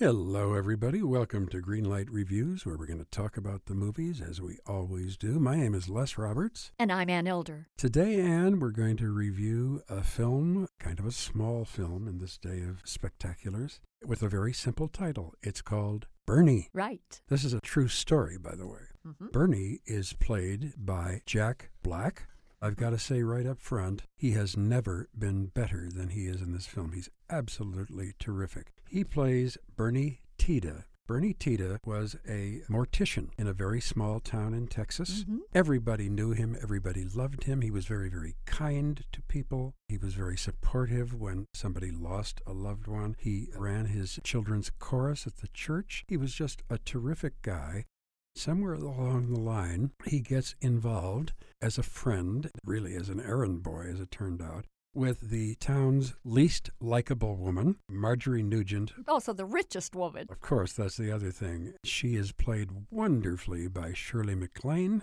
Hello, everybody. Welcome to Greenlight Reviews, where we're going to talk about the movies, as we always do. My name is Les Roberts. And I'm Ann Elder. Today, Ann, we're going to review a film, kind of a small film in this day of spectaculars, with a very simple title. It's called Bernie. Right. This is a true story, by the way. Mm-hmm. Bernie is played by Jack Black. I've got to say right up front, he has never been better than he is in this film. He's absolutely terrific. He plays Bernie Tita. Bernie Tita was a mortician in a very small town in Texas. Mm-hmm. Everybody knew him. Everybody loved him. He was very, very kind to people. He was very supportive when somebody lost a loved one. He ran his children's chorus at the church. He was just a terrific guy. Somewhere along the line, he gets involved as a friend, really as an errand boy, as it turned out, with the town's least likable woman, Marjorie Nugent. Also the richest woman. Of course, that's the other thing. She is played wonderfully by Shirley MacLaine.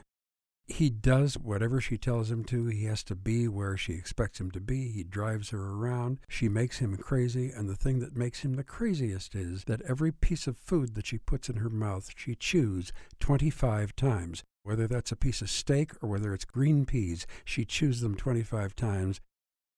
He does whatever she tells him to. He has to be where she expects him to be. He drives her around. She makes him crazy. And the thing that makes him the craziest is that every piece of food that she puts in her mouth, she chews 25 times. Whether that's a piece of steak or whether it's green peas, she chews them 25 times.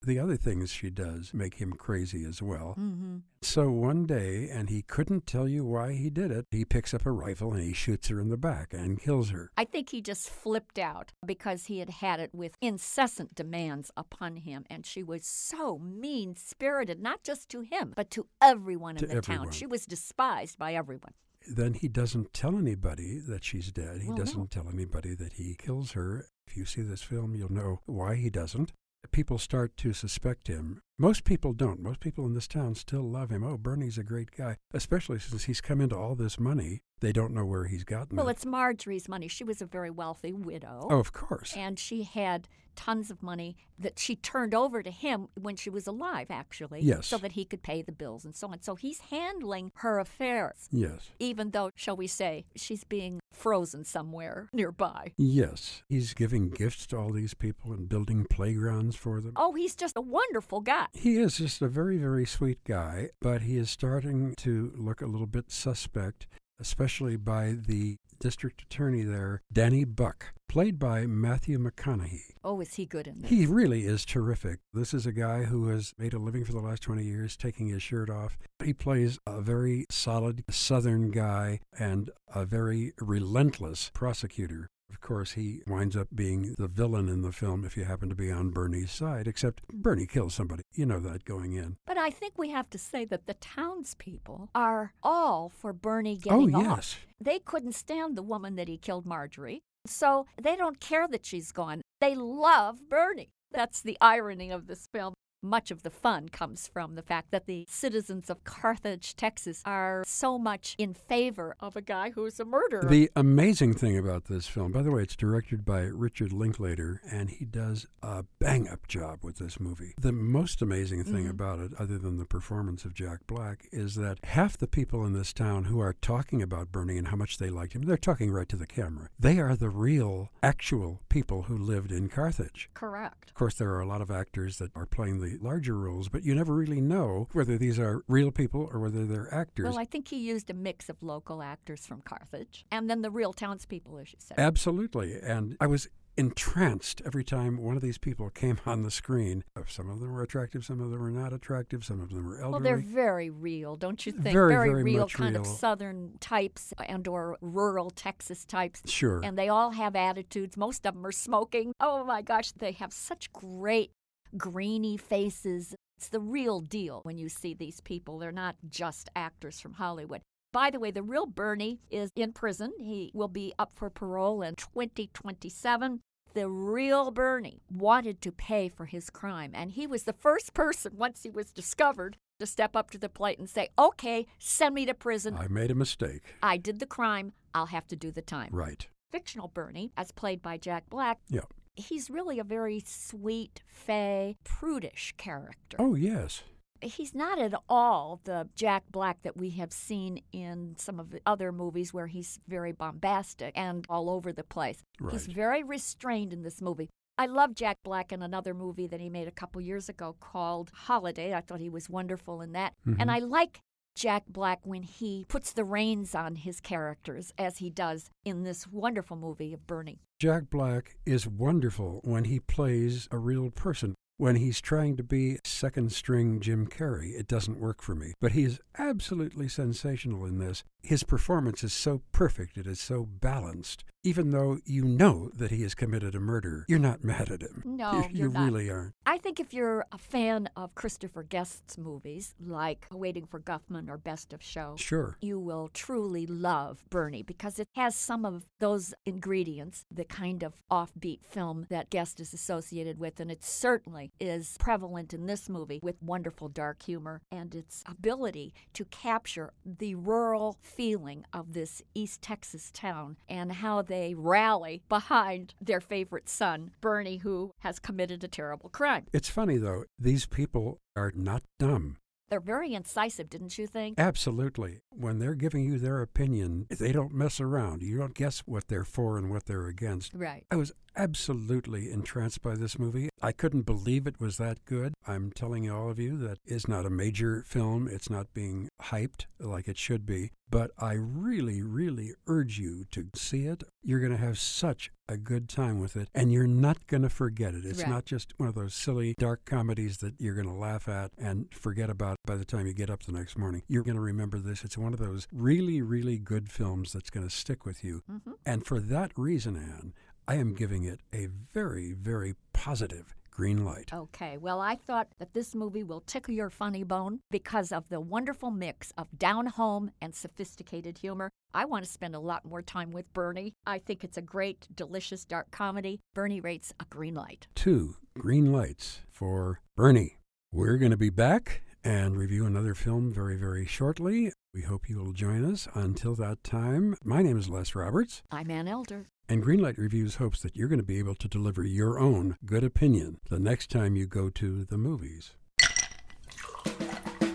The other things she does make him crazy as well. Mm-hmm. So one day, and he couldn't tell you why he did it, he picks up a rifle and he shoots her in the back and kills her. I think he just flipped out because he had had it with incessant demands upon him. And she was so mean-spirited, not just to him, but to everyone in the town. She was despised by everyone. Then he doesn't tell anybody that she's dead. He doesn't tell anybody that he kills her. If you see this film, you'll know why he doesn't. People start to suspect him. Most people don't. Most people in this town still love him. Oh, Bernie's a great guy, especially since he's come into all this money. They don't know where he's gotten it. Well, it's Marjorie's money. She was a very wealthy widow. Oh, of course. And she had tons of money that she turned over to him when she was alive, actually. Yes. So that he could pay the bills and so on. So he's handling her affairs. Yes. Even though, shall we say, she's being frozen somewhere nearby. Yes. He's giving gifts to all these people and building playgrounds for them. Oh, he's just a wonderful guy. He is just a very, very sweet guy, but he is starting to look a little bit suspect, especially by the district attorney there, Danny Buck, played by Matthew McConaughey. Oh, is he good in this? He really is terrific. This is a guy who has made a living for the last 20 years, taking his shirt off. He plays a very solid Southern guy and a very relentless prosecutor. Of course, he winds up being the villain in the film if you happen to be on Bernie's side, except Bernie kills somebody. You know that going in. But I think we have to say that the townspeople are all for Bernie getting off. Oh, yes. They couldn't stand the woman that he killed, Marjorie, so they don't care that she's gone. They love Bernie. That's the irony of this film. Much of the fun comes from the fact that the citizens of Carthage, Texas, are so much in favor of a guy who's a murderer. The amazing thing about this film, by the way, it's directed by Richard Linklater, and he does a bang-up job with this movie. The most amazing thing about it, other than the performance of Jack Black, is that half the people in this town who are talking about Bernie and how much they liked him, they're talking right to the camera. They are the real, actual people who lived in Carthage. Correct. Of course, there are a lot of actors that are playing the larger roles, but you never really know whether these are real people or whether they're actors. Well, I think he used a mix of local actors from Carthage and then the real townspeople, as you said. Absolutely. And I was entranced every time one of these people came on the screen. Some of them were attractive, some of them were not attractive, some of them were elderly. Well, they're very real, don't you think? Very, very real. Of Southern types and or rural Texas types. Sure. And they all have attitudes. Most of them are smoking. Oh, my gosh, they have such great greeny faces. It's the real deal when you see these people. They're not just actors from Hollywood. By the way, the real Bernie is in prison. He will be up for parole in 2027. The real Bernie wanted to pay for his crime, and he was the first person, once he was discovered, to step up to the plate and say, okay, send me to prison. I made a mistake. I did the crime. I'll have to do the time. Right. Fictional Bernie, as played by Jack Black. Yeah. He's really a very sweet, fey, prudish character. Oh, yes. He's not at all the Jack Black that we have seen in some of the other movies where he's very bombastic and all over the place. Right. He's very restrained in this movie. I love Jack Black in another movie that he made a couple years ago called Holiday. I thought he was wonderful in that. Mm-hmm. And I like Jack Black when he puts the reins on his characters, as he does in this wonderful movie of Bernie. Jack Black is wonderful when he plays a real person. When he's trying to be second-string Jim Carrey, it doesn't work for me. But he is absolutely sensational in this. His performance is so perfect. It is so balanced. Even though you know that he has committed a murder, you're not mad at him. No, you're not. You really aren't. I think if you're a fan of Christopher Guest's movies, like Waiting for Guffman or Best of Show, sure, you will truly love Bernie, because it has some of those ingredients, the kind of offbeat film that Guest is associated with, and it certainly is prevalent in this movie with wonderful dark humor and its ability to capture the rural feeling of this East Texas town and how they rally behind their favorite son, Bernie, who has committed a terrible crime. It's funny, though. These people are not dumb. They're very incisive, didn't you think? Absolutely. When they're giving you their opinion, they don't mess around. You don't guess what they're for and what they're against. Right. I was absolutely entranced by this movie. I couldn't believe it was that good. I'm telling all of you that it's not a major film. It's not being hyped like it should be. But I really, really urge you to see it. You're going to have such a good time with it, and you're not going to forget it. It's right. Not just one of those silly, dark comedies that you're going to laugh at and forget about by the time you get up the next morning. You're going to remember this. It's one of those really, really good films that's going to stick with you. Mm-hmm. And for that reason, Anne, I am giving it a very, very positive green light. Okay, well, I thought that this movie will tickle your funny bone because of the wonderful mix of down-home and sophisticated humor. I want to spend a lot more time with Bernie. I think it's a great, delicious dark comedy. Bernie rates a green light. 2 green lights for Bernie. We're going to be back and review another film very, very shortly. We hope you will join us. Until that time, my name is Les Roberts. I'm Ann Elder. And Greenlight Reviews hopes that you're going to be able to deliver your own good opinion the next time you go to the movies.